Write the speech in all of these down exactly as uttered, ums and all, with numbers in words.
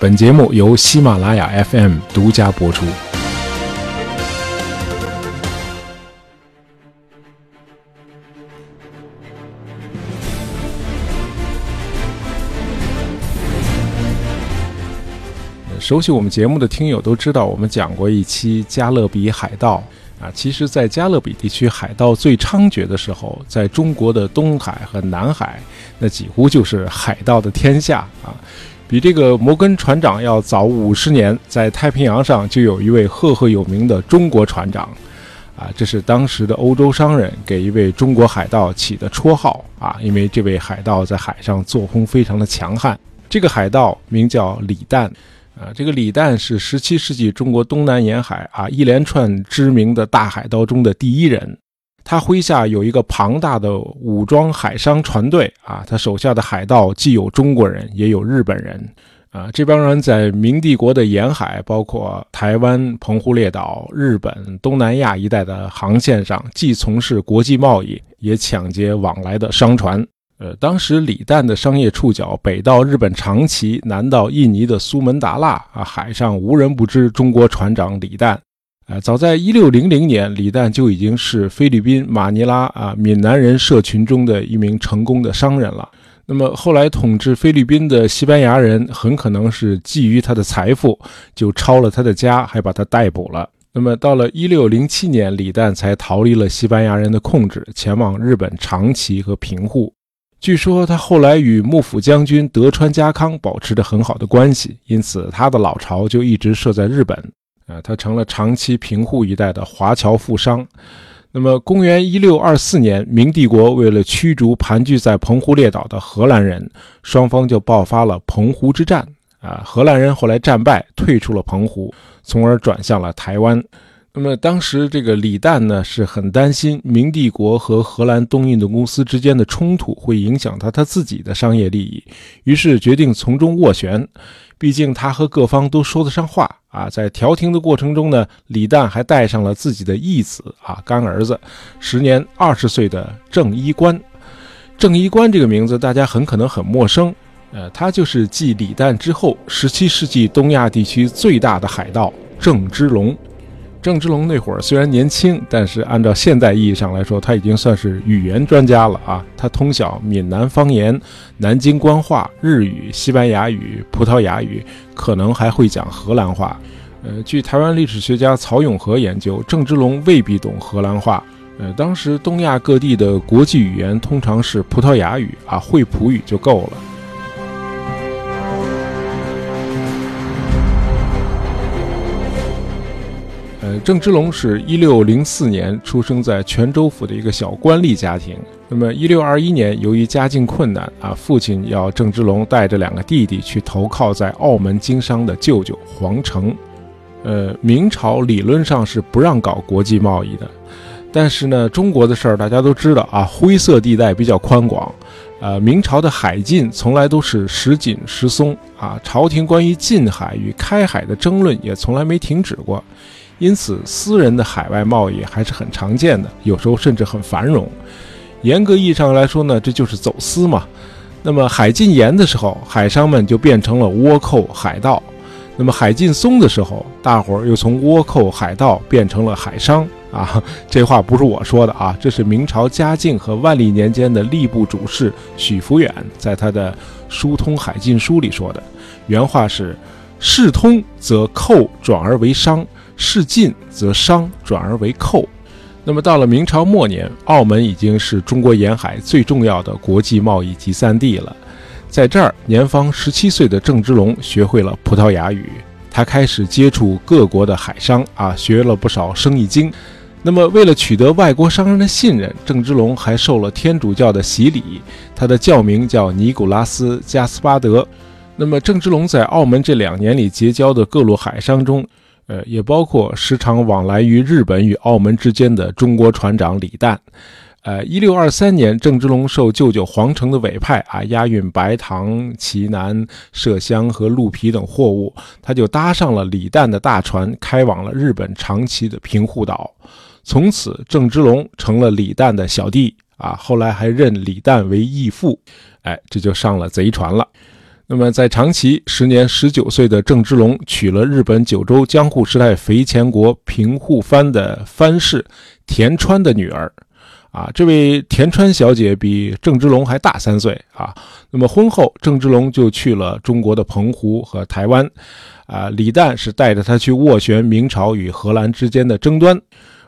本节目由喜马拉雅 F M 独家播出。熟悉我们节目的听友都知道，我们讲过一期加勒比海盗啊。其实在加勒比地区海盗最猖獗的时候，在中国的东海和南海，那几乎就是海盗的天下啊。比这个摩根船长要早五十年，在太平洋上就有一位赫赫有名的中国船长，啊，这是当时的欧洲商人给一位中国海盗起的绰号啊，因为这位海盗在海上作风非常的强悍。这个海盗名叫李旦，啊，这个李旦是十七世纪中国东南沿海啊一连串知名的大海盗中的第一人。他麾下有一个庞大的武装海商船队啊，他手下的海盗既有中国人也有日本人啊。这帮人在明帝国的沿海，包括台湾、澎湖列岛、日本、东南亚一带的航线上，既从事国际贸易，也抢劫往来的商船。呃，当时李旦的商业触角北到日本长崎，南到印尼的苏门答腊啊，海上无人不知中国船长李旦。呃，早在一六零零年，李旦就已经是菲律宾马尼拉啊闽南人社群中的一名成功的商人了。那么后来统治菲律宾的西班牙人很可能是觊觎他的财富，就抄了他的家，还把他逮捕了。那么到了一六零七年，李旦才逃离了西班牙人的控制，前往日本长崎和平户。据说他后来与幕府将军德川家康保持着很好的关系，因此他的老巢就一直设在日本。啊，他成了长期平户一带的华侨富商。那么公元一六二四年，明帝国为了驱逐盘踞在澎湖列岛的荷兰人，双方就爆发了澎湖之战啊。荷兰人后来战败，退出了澎湖，从而转向了台湾。那么当时这个李旦呢，是很担心明帝国和荷兰东印度公司之间的冲突会影响他他自己的商业利益，于是决定从中斡旋。毕竟他和各方都说得上话啊。在调停的过程中呢，李旦还带上了自己的义子啊，干儿子，时年二十岁的郑一官。郑一官这个名字大家很可能很陌生，呃，他就是继李旦之后十七世纪东亚地区最大的海盗郑芝龙。郑芝龙那会儿虽然年轻，但是按照现代意义上来说，他已经算是语言专家了啊。他通晓闽南方言、南京官话、日语、西班牙语、葡萄牙语，可能还会讲荷兰话。呃，据台湾历史学家曹永和研究，郑芝龙未必懂荷兰话。呃，当时东亚各地的国际语言通常是葡萄牙语啊，会葡语就够了。郑芝龙是一六零四年出生在泉州府的一个小官吏家庭。那么一六二一年，由于家境困难啊，父亲要郑芝龙带着两个弟弟去投靠在澳门经商的舅舅黄成。呃，明朝理论上是不让搞国际贸易的，但是呢，中国的事儿大家都知道啊，灰色地带比较宽广。呃，明朝的海禁从来都是时紧时松啊，朝廷关于禁海与开海的争论也从来没停止过。因此私人的海外贸易还是很常见的，有时候甚至很繁荣。严格意义上来说呢，这就是走私嘛。那么海禁严的时候，海商们就变成了倭寇海盗。那么海禁松的时候，大伙儿又从倭寇海盗变成了海商啊。这话不是我说的啊，这是明朝嘉靖和万历年间的吏部主事许福远在他的《疏通海禁书》里说的，原话是：事通则寇转而为商，事禁则商转而为寇。那么到了明朝末年，澳门已经是中国沿海最重要的国际贸易集散地了。在这儿，年方十七岁的郑芝龙学会了葡萄牙语，他开始接触各国的海商啊，学了不少生意经。那么为了取得外国商人的信任，郑芝龙还受了天主教的洗礼，他的教名叫尼古拉斯·加斯巴德。那么郑芝龙在澳门这两年里结交的各路海商中，呃，也包括时常往来于日本与澳门之间的中国船长李旦。呃，一六二三年，郑芝龙受舅舅黄成的委派啊，押运白糖、奇楠、麝香和鹿皮等货物，他就搭上了李旦的大船，开往了日本长崎的平户岛。从此，郑芝龙成了李旦的小弟啊，后来还认李旦为义父，哎，这就上了贼船了。那么在长崎，时年十九岁的郑芝龙娶了日本九州江户时代肥前国平户藩的藩士田川的女儿。啊，这位田川小姐比郑芝龙还大三岁啊。那么婚后，郑芝龙就去了中国的澎湖和台湾，啊，李旦是带着他去斡旋明朝与荷兰之间的争端，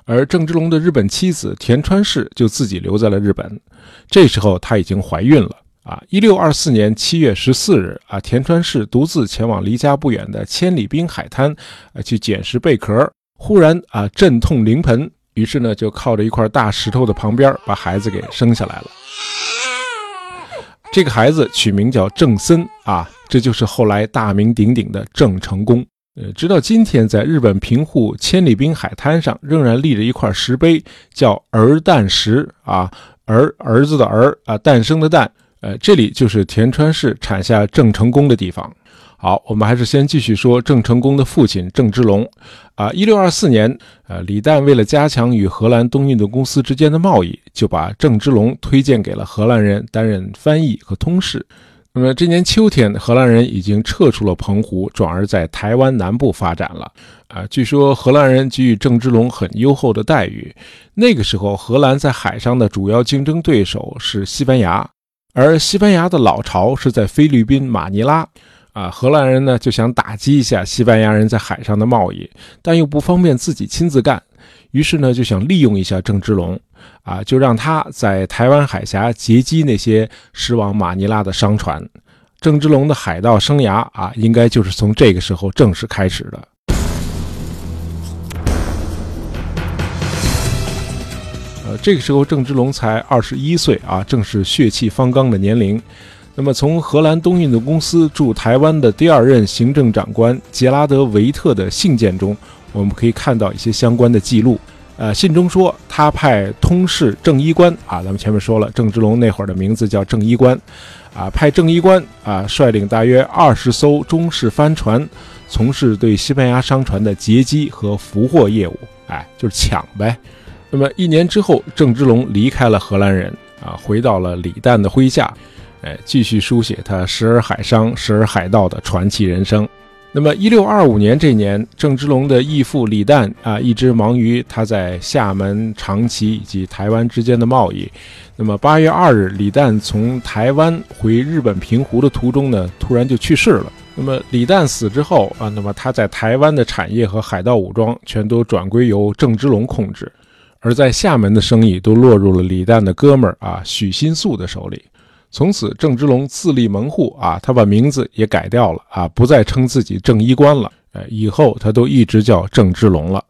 而郑芝龙的日本妻子田川氏就自己留在了日本。这时候她已经怀孕了啊。一六二四年七月十四日啊，田川氏独自前往离家不远的千里滨海滩啊去捡拾贝壳，忽然啊阵痛临盆。于是呢，就靠着一块大石头的旁边，把孩子给生下来了。这个孩子取名叫郑森啊，这就是后来大名鼎鼎的郑成功。呃，直到今天，在日本平户千里滨海滩上，仍然立着一块石碑，叫儿诞石啊，儿儿子的儿啊，诞生的诞。呃，这里就是田川氏产下郑成功的地方。好，我们还是先继续说郑成功的父亲郑芝龙。啊 ,一六二四 年，呃李旦为了加强与荷兰东印度公司之间的贸易，就把郑芝龙推荐给了荷兰人担任翻译和通事。那么这年秋天，荷兰人已经撤出了澎湖，转而在台湾南部发展了。啊，据说荷兰人给予郑芝龙很优厚的待遇。那个时候，荷兰在海上的主要竞争对手是西班牙，而西班牙的老巢是在菲律宾马尼拉。啊，荷兰人呢就想打击一下西班牙人在海上的贸易，但又不方便自己亲自干，于是呢就想利用一下郑芝龙，啊，就让他在台湾海峡截击那些驶往马尼拉的商船。郑芝龙的海盗生涯啊，应该就是从这个时候正式开始的。呃，这个时候郑芝龙才二十一岁啊，正是血气方刚的年龄。那么从荷兰东印度公司驻台湾的第二任行政长官杰拉德·维特的信件中，我们可以看到一些相关的记录。呃，信中说他派通事郑一官啊，咱们前面说了，郑芝龙那会儿的名字叫郑一官啊，派郑一官啊率领大约二十艘中式帆船，从事对西班牙商船的截击和俘获业务，哎，就是抢呗。那么一年之后，郑芝龙离开了荷兰人啊，回到了李旦的麾下。哎，继续书写他时而海商时而海盗的传奇人生。那么一六二五年这年，郑芝龙的义父李旦啊，一直忙于他在厦门、长崎以及台湾之间的贸易。那么八月二日，李旦从台湾回日本平湖的途中呢，突然就去世了。那么李旦死之后啊，那么他在台湾的产业和海盗武装全都转归由郑芝龙控制，而在厦门的生意都落入了李旦的哥们儿啊许新素的手里。从此郑芝龙自立门户啊，他把名字也改掉了啊，不再称自己郑一官了，呃以后他都一直叫郑芝龙了。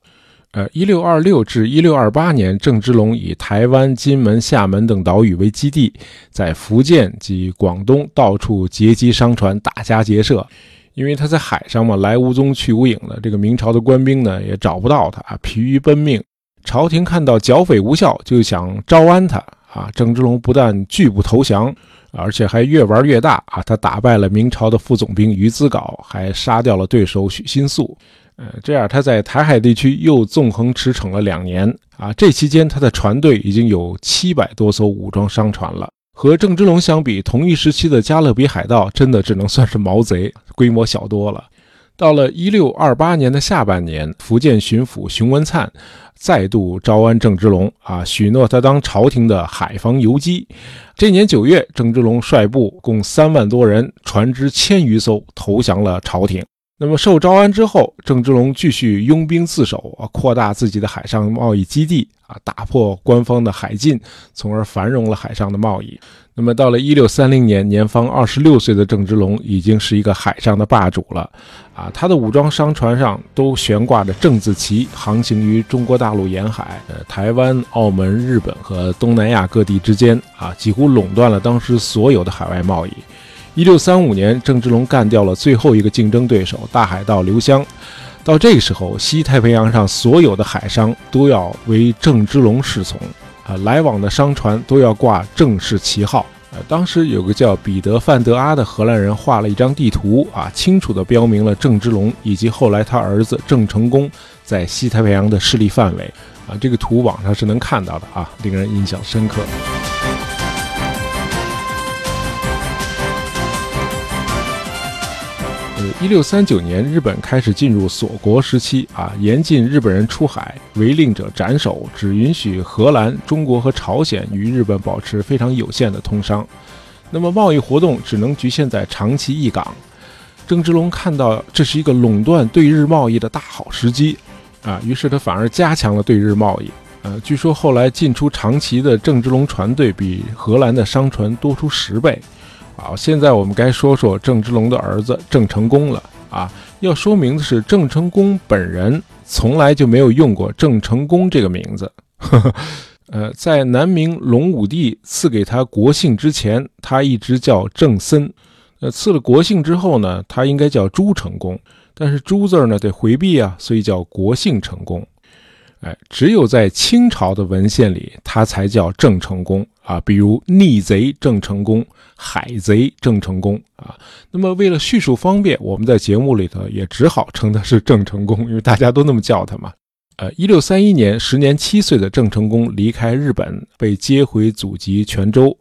呃 ,一六二六 至一六二八年，郑芝龙以台湾、金门、厦门等岛屿为基地，在福建及广东到处截击商船，大家结社。因为他在海上嘛，来无踪去无影的，这个明朝的官兵呢也找不到他啊，疲于奔命。朝廷看到剿匪无效，就想招安他。啊，郑芝龙不但拒不投降，而且还越玩越大啊！他打败了明朝的副总兵于兹镐，还杀掉了对手许新素。呃，这样他在台海地区又纵横驰骋了两年啊！这期间，他的船队已经有七百多艘武装商船了。和郑芝龙相比，同一时期的加勒比海盗真的只能算是毛贼，规模小多了。到了一六二八年的下半年，福建巡抚熊文灿再度招安郑芝龙啊，许诺他当朝廷的海防游击。这年九月，郑芝龙率部共三万多人，船只千余艘，投降了朝廷。那么受招安之后，郑芝龙继续拥兵自守啊，扩大自己的海上贸易基地啊，打破官方的海禁，从而繁荣了海上的贸易。那么到了一六三零年，年方二十六岁的郑芝龙已经是一个海上的霸主了啊，他的武装商船上都悬挂着郑字旗，航行于中国大陆沿海、呃、台湾、澳门、日本和东南亚各地之间啊，几乎垄断了当时所有的海外贸易。一六三五年，郑芝龙干掉了最后一个竞争对手大海盗刘湘。到这个时候，西太平洋上所有的海商都要为郑芝龙侍从啊，来往的商船都要挂郑氏旗号。呃，当时有个叫彼得·范德阿的荷兰人画了一张地图啊，清楚地标明了郑芝龙以及后来他儿子郑成功在西太平洋的势力范围啊，这个图网上是能看到的啊，令人印象深刻。一六三九年，日本开始进入锁国时期啊，严禁日本人出海，违令者斩首，只允许荷兰、中国和朝鲜与日本保持非常有限的通商。那么贸易活动只能局限在长崎一港。郑芝龙看到这是一个垄断对日贸易的大好时机啊，于是他反而加强了对日贸易。呃，据说后来进出长崎的郑芝龙船队比荷兰的商船多出十倍。好，现在我们该说说郑芝龙的儿子郑成功了啊。要说明的是，郑成功本人从来就没有用过郑成功这个名字。呵呵呃，在南明隆武帝赐给他国姓之前，他一直叫郑森。呃，赐了国姓之后呢，他应该叫朱成功，但是朱字呢得回避啊，所以叫国姓成功。哎，只有在清朝的文献里，他才叫郑成功啊，比如逆贼郑成功、海贼郑成功啊。那么为了叙述方便，我们在节目里头也只好称他是郑成功，因为大家都那么叫他嘛。呃，一六三一年，时年七岁的郑成功离开日本，被接回祖籍泉州。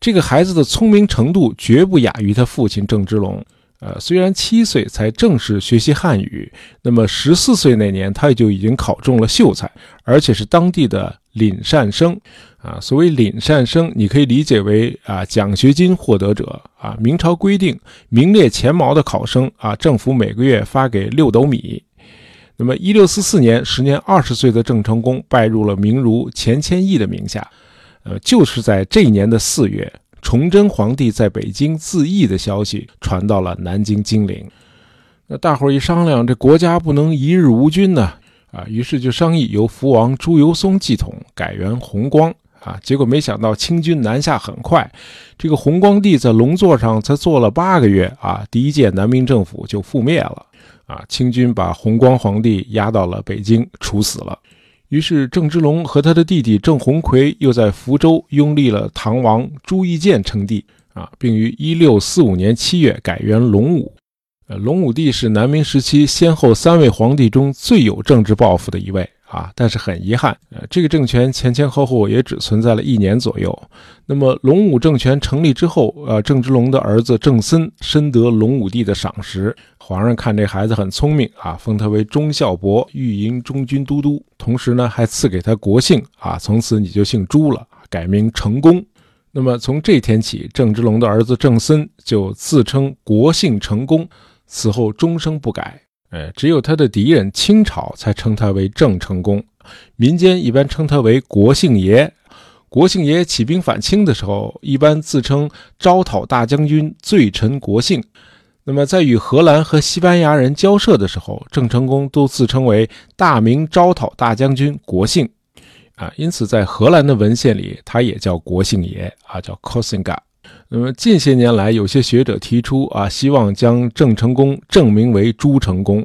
这个孩子的聪明程度绝不亚于他父亲郑芝龙。呃，虽然七岁才正式学习汉语，那么十四岁那年他就已经考中了秀才，而且是当地的廪善生啊。所谓廪善生，你可以理解为啊奖学金获得者啊。明朝规定，名列前茅的考生啊，政府每个月发给六斗米。那么一六四四年，时年二十岁的郑成功拜入了名儒钱谦益的名下。呃，就是在这一年的四月，崇祯皇帝在北京自缢的消息传到了南京金陵。那大伙儿一商量，这国家不能一日无君呢，啊，于是就商议由福王朱由崧继统，改元弘光啊。结果没想到清军南下很快，这个弘光帝在龙座上才坐了八个月啊，第一届南明政府就覆灭了啊。清军把弘光皇帝押到了北京，处死了。于是郑芝龙和他的弟弟郑鸿逵又在福州拥立了唐王朱义建称帝啊，并于一六四五年七月改元隆武。呃，隆武帝是南明时期先后三位皇帝中最有政治抱负的一位啊，但是很遗憾，呃，这个政权前前后后也只存在了一年左右。那么隆武政权成立之后，呃，郑芝龙的儿子郑森深得隆武帝的赏识，皇上看这孩子很聪明啊，封他为忠孝伯、御营中军都督，同时呢还赐给他国姓啊，从此你就姓朱了，改名成功。那么从这天起，郑芝龙的儿子郑森就自称国姓成功，此后终生不改。呃，只有他的敌人清朝才称他为郑成功，民间一般称他为国姓爷。国姓爷起兵反清的时候，一般自称招讨大将军、罪臣国姓。那么在与荷兰和西班牙人交涉的时候，郑成功都自称为大明招讨大将军国姓啊，因此在荷兰的文献里，他也叫国姓爷啊，叫 Kosinga。那么近些年来，有些学者提出啊，希望将郑成功正名为朱成功，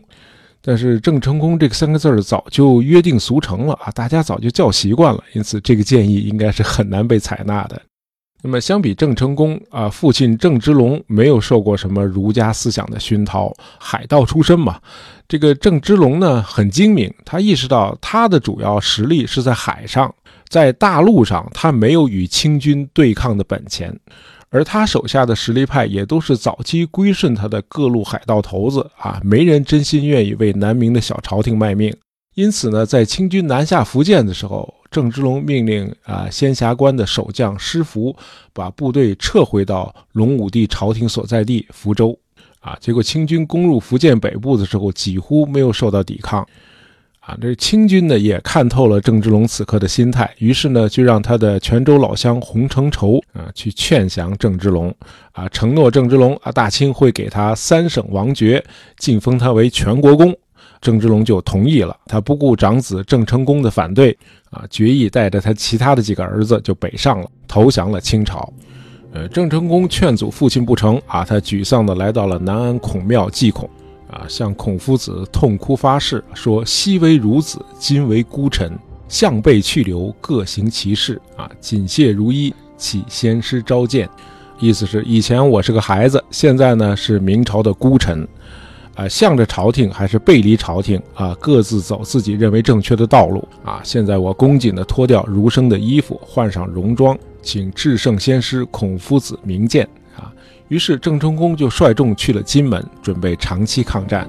但是郑成功这三个字早就约定俗成了啊，大家早就叫习惯了，因此这个建议应该是很难被采纳的。那么相比郑成功啊，父亲郑芝龙没有受过什么儒家思想的熏陶，海盗出身嘛。这个郑芝龙呢很精明，他意识到他的主要实力是在海上，在大陆上他没有与清军对抗的本钱。而他手下的实力派也都是早期归顺他的各路海盗头子啊，没人真心愿意为南明的小朝廷卖命。因此呢，在清军南下福建的时候，郑芝龙命令啊仙霞关的守将施福把部队撤回到隆武帝朝廷所在地福州啊。结果清军攻入福建北部的时候，几乎没有受到抵抗啊。这清军呢也看透了郑芝龙此刻的心态，于是呢就让他的泉州老乡洪承畴啊去劝降郑芝龙啊，承诺郑芝龙啊大清会给他三省王爵，晋封他为全国公。郑芝龙就同意了，他不顾长子郑成功的反对啊，决意带着他其他的几个儿子就北上了，投降了清朝。呃，郑成功劝阻父亲不成啊，他沮丧地来到了南安孔庙祭孔啊，向孔夫子痛哭发誓说：“昔为孺子，今为孤臣，向背去留，各行其事啊！谨谢如一，启先师召见。”意思是以前我是个孩子，现在呢是明朝的孤臣。啊，向着朝廷还是背离朝廷啊，各自走自己认为正确的道路啊。现在我恭谨地脱掉儒生的衣服，换上戎装，请至圣先师孔夫子明鉴啊。于是郑成功就率众去了金门，准备长期抗战。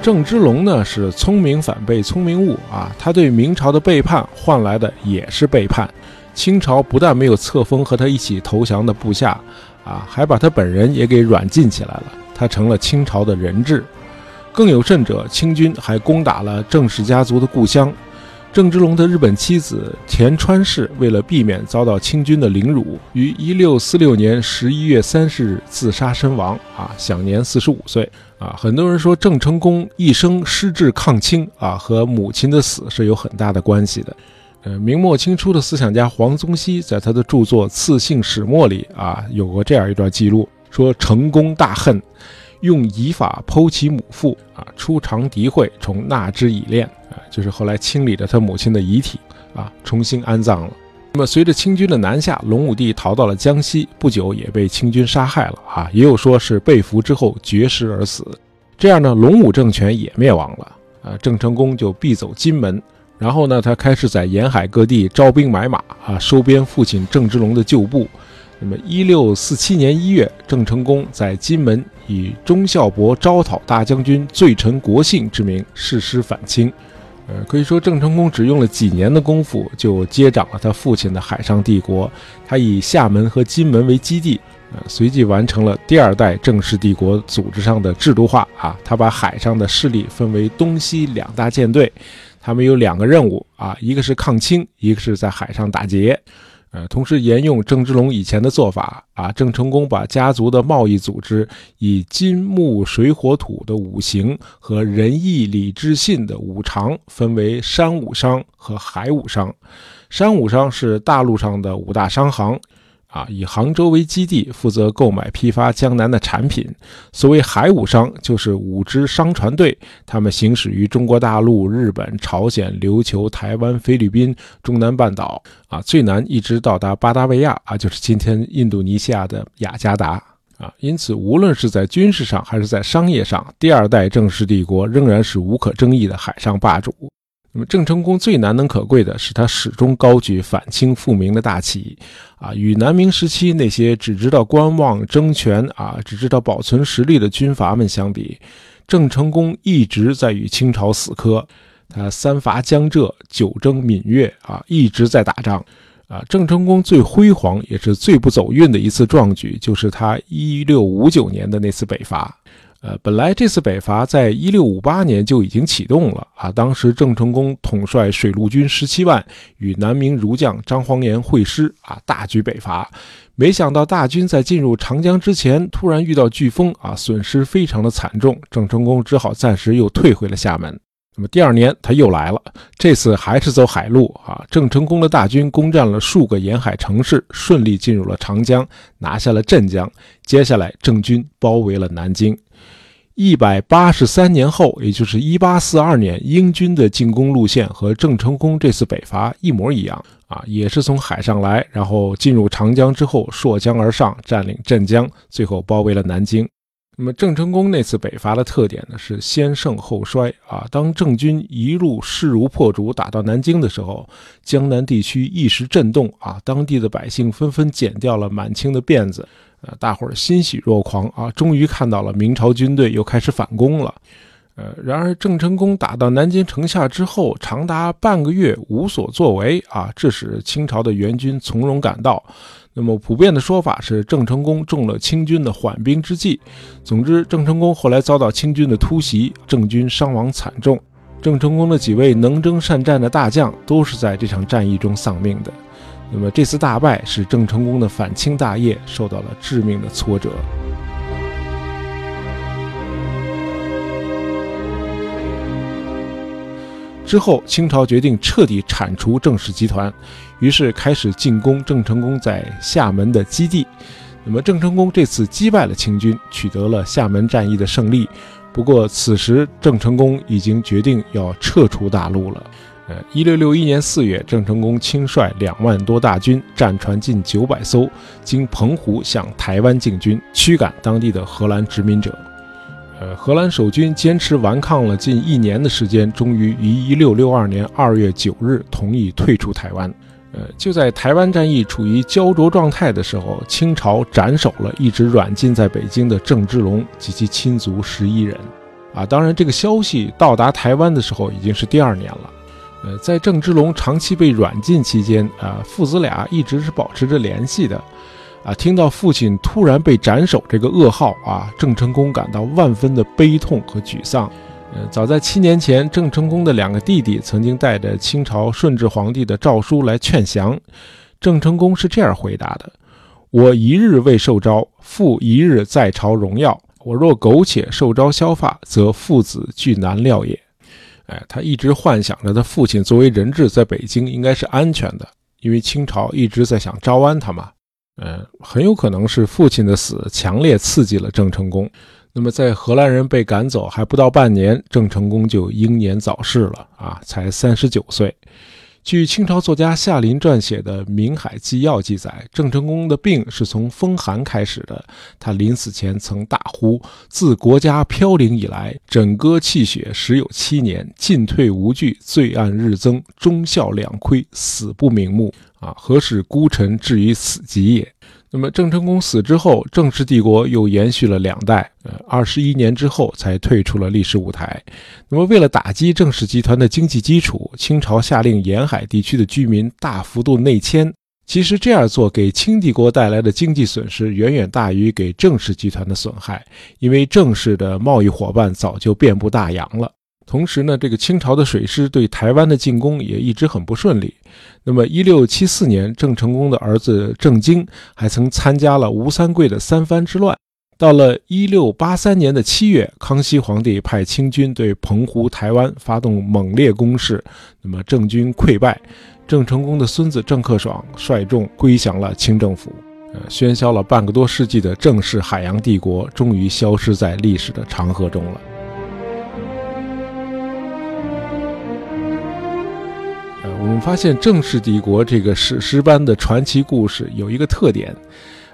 郑芝龙呢是聪明反被聪明误啊，他对明朝的背叛换来的也是背叛。清朝不但没有册封和他一起投降的部下啊，还把他本人也给软禁起来了，他成了清朝的人质。更有甚者，清军还攻打了郑氏家族的故乡。郑芝龙的日本妻子田川氏为了避免遭到清军的凌辱，于一六四六年十一月三十日自杀身亡啊，享年四十五岁啊。很多人说郑成功一生矢志抗清啊，和母亲的死是有很大的关系的。呃，明末清初的思想家黄宗羲在他的著作《次姓始末》里啊，有过这样一段记录，说成功大恨，用以法剖其母腹啊，出肠涤秽，从纳之以殓啊，就是后来清理了他母亲的遗体啊，重新安葬了。那么随着清军的南下，隆武帝逃到了江西，不久也被清军杀害了啊，也有说是被俘之后绝食而死。这样呢，隆武政权也灭亡了啊，郑成功就避走金门，然后呢，他开始在沿海各地招兵买马啊，收编父亲郑芝龙的旧部。那么一六四七年一月，郑成功在金门以忠孝伯招讨大将军罪臣国姓之名誓师反清。呃，可以说郑成功只用了几年的功夫就接掌了他父亲的海上帝国，他以厦门和金门为基地，呃，随即完成了第二代郑氏帝国组织上的制度化啊。他把海上的势力分为东西两大舰队，他们有两个任务啊，一个是抗清，一个是在海上打劫。呃，同时沿用郑芝龙以前的做法啊，郑成功把家族的贸易组织以金木水火土的五行和仁义礼智信的五常分为山五商和海五商。山五商是大陆上的五大商行啊，以杭州为基地，负责购买批发江南的产品。所谓海五商，就是五支商船队，他们行驶于中国大陆、日本、朝鲜、琉球、台湾、菲律宾、中南半岛啊，最南一直到达巴达维亚啊，就是今天印度尼西亚的雅加达啊。因此，无论是在军事上还是在商业上，第二代郑氏帝国仍然是无可争议的海上霸主。那么郑成功最难能可贵的是，他始终高举反清复明的大旗啊，与南明时期那些只知道观望争权啊，只知道保存实力的军阀们相比，郑成功一直在与清朝死磕。他三伐江浙，九征闽粤啊，一直在打仗啊。郑成功最辉煌也是最不走运的一次壮举，就是他一六五九年的那次北伐。呃，本来这次北伐在一六五八年就已经启动了啊，当时郑成功统帅水陆军十七万，与南明儒将张煌言会师啊，大举北伐。没想到大军在进入长江之前突然遇到飓风啊，损失非常的惨重，郑成功只好暂时又退回了厦门。那么第二年他又来了，这次还是走海路啊，郑成功的大军攻占了数个沿海城市，顺利进入了长江，拿下了镇江。接下来郑军包围了南京。一百八十三年后，也就是一八四二年，英军的进攻路线和郑成功这次北伐一模一样啊，也是从海上来，然后进入长江之后溯江而上，占领镇江，最后包围了南京。那么郑成功那次北伐的特点呢，是先盛后衰啊，当郑军一路势如破竹打到南京的时候，江南地区一时震动啊，当地的百姓纷纷剪掉了满清的辫子。呃，大伙儿欣喜若狂啊，终于看到了明朝军队又开始反攻了。呃，然而郑成功打到南京城下之后，长达半个月无所作为啊，致使清朝的援军从容赶到。那么普遍的说法是郑成功中了清军的缓兵之计。总之，郑成功后来遭到清军的突袭，郑军伤亡惨重。郑成功的几位能征善战的大将都是在这场战役中丧命的。那么这次大败使郑成功的反清大业受到了致命的挫折。之后，清朝决定彻底铲除郑氏集团，于是开始进攻郑成功在厦门的基地。那么郑成功这次击败了清军，取得了厦门战役的胜利。不过此时郑成功已经决定要撤出大陆了。呃，一六六一年四月，郑成功亲率两万多大军，战船近九百艘，经澎湖向台湾进军，驱赶当地的荷兰殖民者。呃，荷兰守军坚持顽抗了近一年的时间，终于于一六六二年二月九日同意退出台湾。呃，就在台湾战役处于焦灼状态的时候，清朝斩首了一直软禁在北京的郑芝龙及其亲族十一人。啊，当然，这个消息到达台湾的时候已经是第二年了。呃，在郑芝龙长期被软禁期间，啊，父子俩一直是保持着联系的。啊，听到父亲突然被斩首这个噩耗啊，郑成功感到万分的悲痛和沮丧。呃，早在七年前，郑成功的两个弟弟曾经带着清朝顺治皇帝的诏书来劝降。郑成功是这样回答的：我一日未受诏，父一日在朝荣耀。我若苟且受诏削发，则父子俱难料也。哎，他一直幻想着他父亲作为人质在北京应该是安全的，因为清朝一直在想招安他嘛。嗯，很有可能是父亲的死强烈刺激了郑成功。那么在荷兰人被赶走还不到半年，郑成功就英年早逝了啊，才三十九岁。据清朝作家夏林撰写的《明海纪要》记载，郑成功的病是从风寒开始的。他临死前曾大呼：自国家飘零以来，枕戈泣血时有七年，进退无据，罪案日增，忠孝两亏，死不瞑目。啊，何使孤臣至于死极也？那么郑成功死之后，郑氏帝国又延续了两代，呃，二十一年之后才退出了历史舞台。那么为了打击郑氏集团的经济基础，清朝下令沿海地区的居民大幅度内迁。其实这样做给清帝国带来的经济损失远远大于给郑氏集团的损害，因为郑氏的贸易伙伴早就遍布大洋了。同时呢，这个清朝的水师对台湾的进攻也一直很不顺利。那么一六七四年，郑成功的儿子郑经还曾参加了吴三桂的三藩之乱。到了一六八三年的七月，康熙皇帝派清军对澎湖、台湾发动猛烈攻势，那么郑军溃败，郑成功的孙子郑克爽率众归降了清政府。呃，喧嚣了半个多世纪的郑氏海洋帝国终于消失在历史的长河中了。我们发现郑氏帝国这个史诗般的传奇故事有一个特点，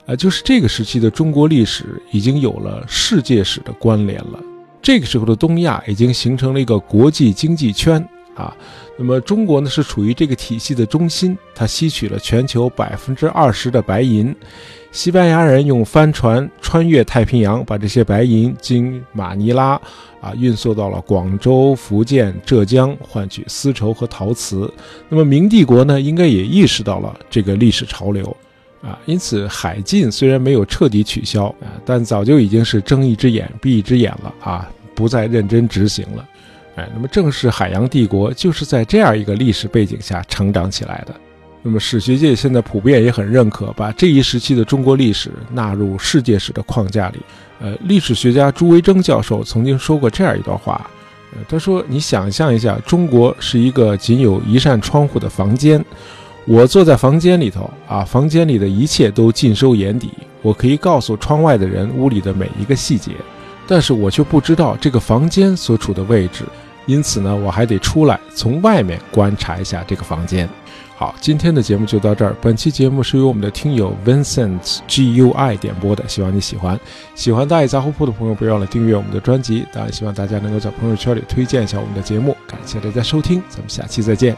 呃，就是这个时期的中国历史已经有了世界史的关联了。这个时候的东亚已经形成了一个国际经济圈啊，那么中国呢是处于这个体系的中心，它吸取了全球 百分之二十 的白银。西班牙人用帆船穿越太平洋，把这些白银经马尼拉啊运送到了广州、福建、浙江，换取丝绸和陶瓷。那么明帝国呢，应该也意识到了这个历史潮流啊，因此海禁虽然没有彻底取消啊，但早就已经是睁一只眼闭一只眼了啊，不再认真执行了。哎，那么正是海洋帝国就是在这样一个历史背景下成长起来的。那么史学界现在普遍也很认可把这一时期的中国历史纳入世界史的框架里。呃，历史学家朱维铮教授曾经说过这样一段话，呃，他说：你想象一下，中国是一个仅有一扇窗户的房间，我坐在房间里头啊，房间里的一切都尽收眼底，我可以告诉窗外的人屋里的每一个细节，但是我却不知道这个房间所处的位置，因此呢，我还得出来从外面观察一下这个房间。好，今天的节目就到这儿。本期节目是由我们的听友 Vincent G U I 点播的，希望你喜欢。喜欢大爷杂货铺的朋友，不要忘了订阅我们的专辑。当然，希望大家能够在朋友圈里推荐一下我们的节目。感谢大家收听，咱们下期再见。